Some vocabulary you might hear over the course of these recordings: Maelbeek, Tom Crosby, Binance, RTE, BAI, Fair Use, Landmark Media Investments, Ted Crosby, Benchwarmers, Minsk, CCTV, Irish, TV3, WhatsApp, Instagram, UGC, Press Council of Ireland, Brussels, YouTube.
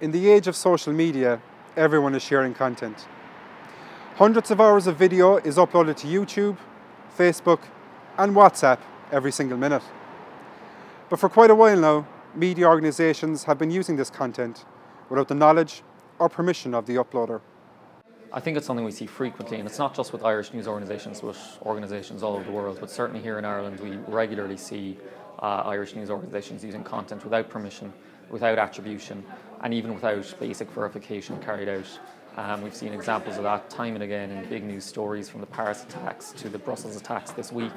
In the age of social media, everyone is sharing content. Hundreds of hours of video is uploaded to YouTube, Facebook and WhatsApp every single minute. But for quite a while now, media organisations have been using this content without the knowledge or permission of the uploader. I think it's something we see frequently, and it's not just with Irish news organisations, but organisations all over the world, but certainly here in Ireland we regularly see Irish news organisations using content without permission, without attribution, and even without basic verification carried out. We've seen examples of that time and again in big news stories, from the Paris attacks to the Brussels attacks this week.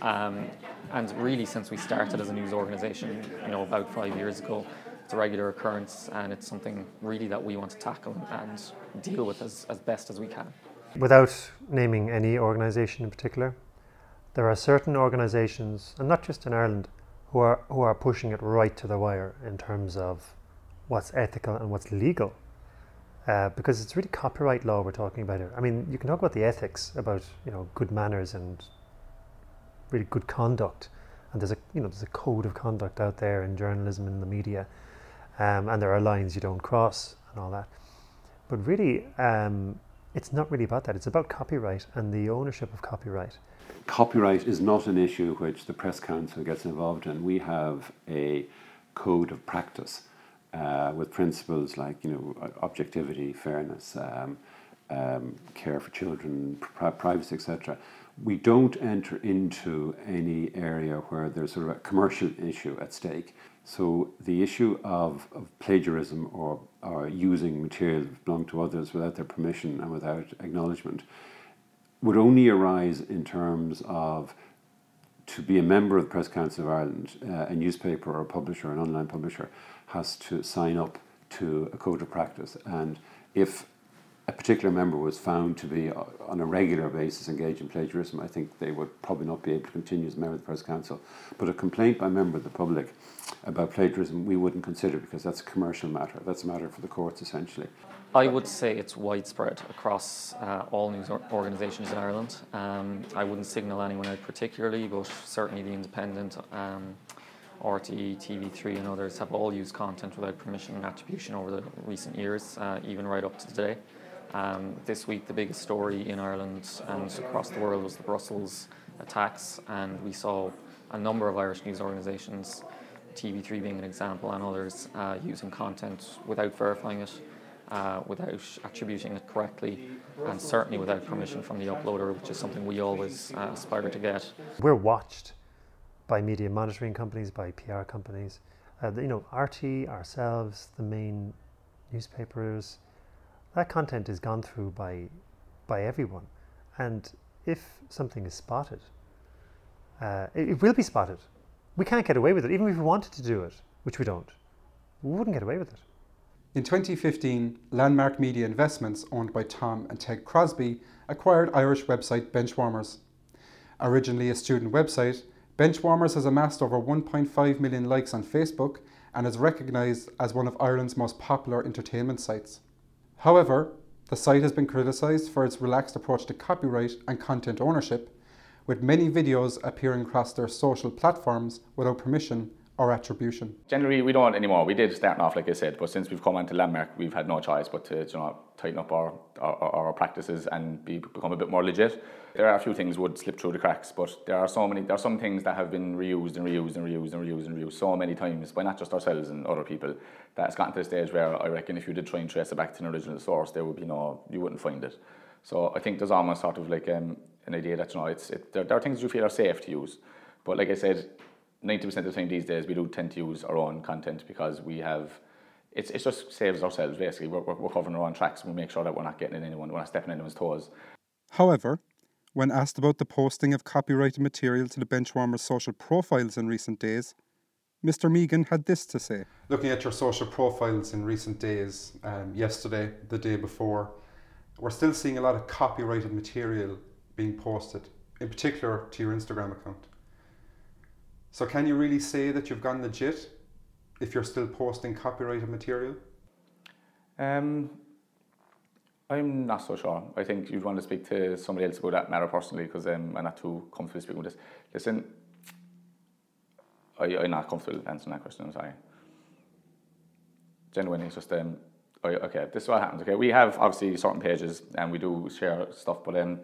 And really, since we started as a news organisation, about 5 years ago, it's a regular occurrence, and it's something really that we want to tackle and deal with as best as we can. Without naming any organisation in particular, there are certain organisations, and not just in Ireland, who are pushing it right to the wire in terms of what's ethical and what's legal, because it's really copyright law we're talking about here. I mean, you can talk about the ethics, about good manners and really good conduct, and there's a code of conduct out there in journalism and in the media, and there are lines you don't cross and all that. But really, it's not really about that. It's about copyright and the ownership of copyright. Copyright is not an issue which the Press Council gets involved in. We have a code of practice with principles like objectivity, fairness, care for children, privacy, etc. We don't enter into any area where there's sort of a commercial issue at stake. So the issue of plagiarism or using material that belonged to others without their permission and without acknowledgement would only arise in terms of, to be a member of the Press Council of Ireland, a newspaper or a publisher, an online publisher, has to sign up to a code of practice. And if a particular member was found to be on a regular basis engaged in plagiarism, I think they would probably not be able to continue as a member of the Press Council. But a complaint by a member of the public about plagiarism we wouldn't consider, because that's a commercial matter. That's a matter for the courts, essentially. I would say it's widespread across all news organisations in Ireland. I wouldn't signal anyone out particularly, but certainly The Independent, RTE, TV3 and others have all used content without permission and attribution over the recent years, even right up to today. This week the biggest story in Ireland and across the world was the Brussels attacks, and we saw a number of Irish news organisations, TV3 being an example, and others using content without verifying it, without attributing it correctly, and certainly without permission from the uploader, which is something we always aspire to get. We're watched by media monitoring companies, by PR companies, RT, ourselves, the main newspapers. That content is gone through by everyone, and if something is spotted, it will be spotted. We can't get away with it, even if we wanted to do it, which we don't. We wouldn't get away with it. In 2015, Landmark Media Investments, owned by Tom and Ted Crosby, acquired Irish website Benchwarmers. Originally a student website, Benchwarmers has amassed over 1.5 million likes on Facebook and is recognised as one of Ireland's most popular entertainment sites. However, the site has been criticised for its relaxed approach to copyright and content ownership, with many videos appearing across their social platforms without permission or attribution. Generally, we don't anymore. We did starting off, like I said, but since we've come onto Landmark, we've had no choice but to tighten up our practices and become a bit more legit. There are a few things would slip through the cracks, but there are some things that have been reused so many times by not just ourselves and other people, that it's gotten to the stage where I reckon if you did try and trace it back to an original source, there would be you wouldn't find it. So I think there's almost sort of like an idea that there are things you feel are safe to use, but like I said, 90% of the time these days we do tend to use our own content because we have, it just saves ourselves basically. We're covering our own tracks and we make sure that we're not getting in anyone, we're not stepping on anyone's toes. However, when asked about the posting of copyrighted material to the Benchwarmers' social profiles in recent days, Mr. Megan had this to say. Looking at your social profiles in recent days, yesterday, the day before, we're still seeing a lot of copyrighted material being posted, in particular to your Instagram account. So can you really say that you've gone legit if you're still posting copyrighted material? I'm not so sure. I think you'd want to speak to somebody else about that matter personally, because I'm not too comfortable speaking with this. Listen, I'm not comfortable answering that question, I'm sorry. genuinely just okay, this is what happens. Okay, we have obviously certain pages and we do share stuff, but then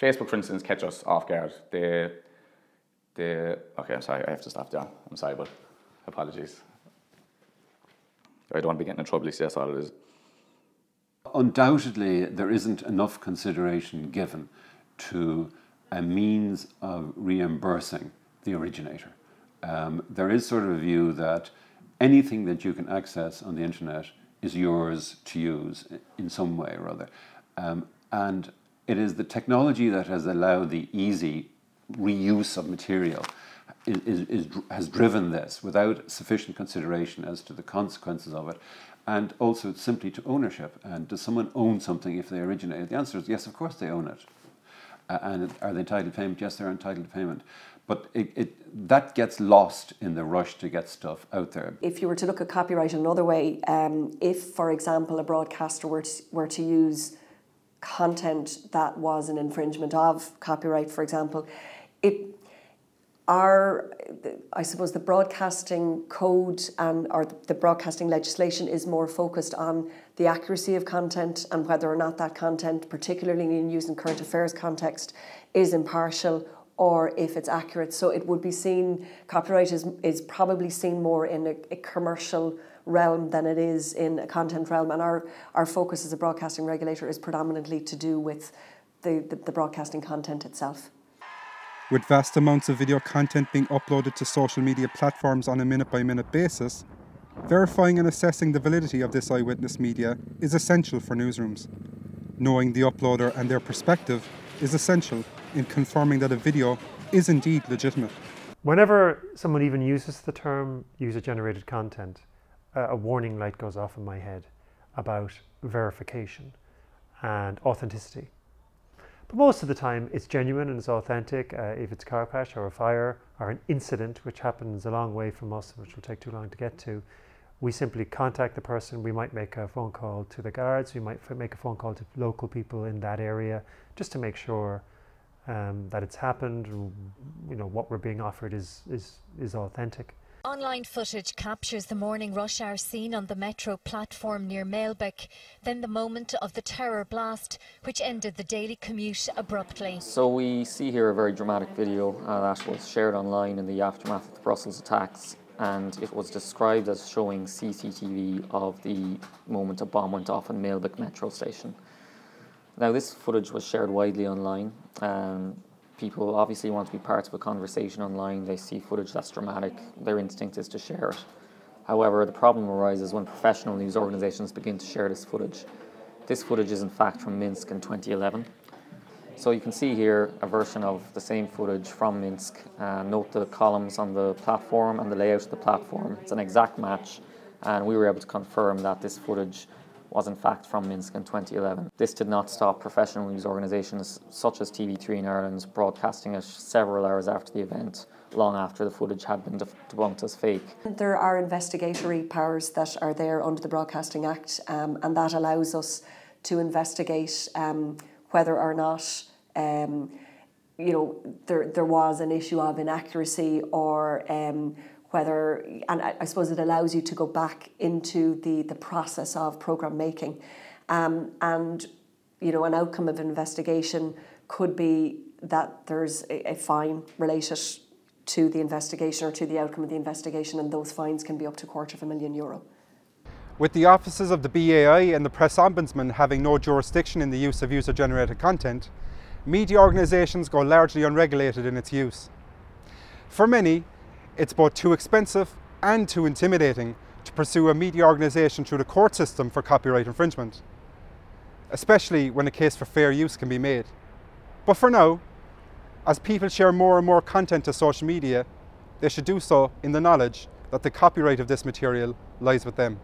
Facebook, for instance, catch us off guard. Okay, I'm sorry, I have to stop there. I'm sorry, but apologies. I don't want to be getting in trouble, so that's all it is. Undoubtedly, there isn't enough consideration given to a means of reimbursing the originator. There is sort of a view that anything that you can access on the internet is yours to use in some way or other. And it is the technology that has allowed the easy reuse of material has driven this without sufficient consideration as to the consequences of it, and also simply to ownership. And does someone own something if they originate it? The answer is yes, of course they own it. And are they entitled to payment? Yes, they're entitled to payment. But that gets lost in the rush to get stuff out there. If you were to look at copyright another way, if, for example, a broadcaster were to use content that was an infringement of copyright, for example, I suppose the broadcasting code or the broadcasting legislation is more focused on the accuracy of content and whether or not that content, particularly in use in current affairs context, is impartial or if it's accurate. So it would be seen, copyright is probably seen more in a commercial realm than it is in a content realm. And our focus as a broadcasting regulator is predominantly to do with the broadcasting content itself. With vast amounts of video content being uploaded to social media platforms on a minute-by-minute basis, verifying and assessing the validity of this eyewitness media is essential for newsrooms. Knowing the uploader and their perspective is essential in confirming that a video is indeed legitimate. Whenever someone even uses the term user-generated content, a warning light goes off in my head about verification and authenticity. But most of the time it's genuine and it's authentic. If it's a car crash or a fire or an incident which happens a long way from us, which will take too long to get to, we simply contact the person. We might make a phone call to the guards. We might make a phone call to local people in that area just to make sure that it's happened. You know, what we're being offered is authentic. Online footage captures the morning rush hour scene on the metro platform near Maelbeek, then the moment of the terror blast, which ended the daily commute abruptly. So we see here a very dramatic video that was shared online in the aftermath of the Brussels attacks, and it was described as showing CCTV of the moment a bomb went off in Maelbeek metro station. Now, this footage was shared widely online. People obviously want to be part of a conversation online. They see footage that's dramatic. Their instinct is to share it. However, the problem arises when professional news organizations begin to share this footage. This footage is in fact from Minsk in 2011. So you can see here a version of the same footage from Minsk. Note the columns on the platform and the layout of the platform. It's an exact match, and we were able to confirm that this footage was in fact from Minsk in 2011. This did not stop professional news organisations such as TV3 in Ireland broadcasting it several hours after the event, long after the footage had been debunked as fake. There are investigatory powers that are there under the Broadcasting Act, and that allows us to investigate whether or not there was an issue of inaccuracy or and I suppose it allows you to go back into the process of programme making. And an outcome of investigation could be that there's a fine related to the investigation or to the outcome of the investigation, and those fines can be up to €250,000. With the offices of the BAI and the Press Ombudsman having no jurisdiction in the use of user-generated content, media organisations go largely unregulated in its use. For many, it's both too expensive and too intimidating to pursue a media organisation through the court system for copyright infringement, especially when a case for fair use can be made. But for now, as people share more and more content to social media, they should do so in the knowledge that the copyright of this material lies with them.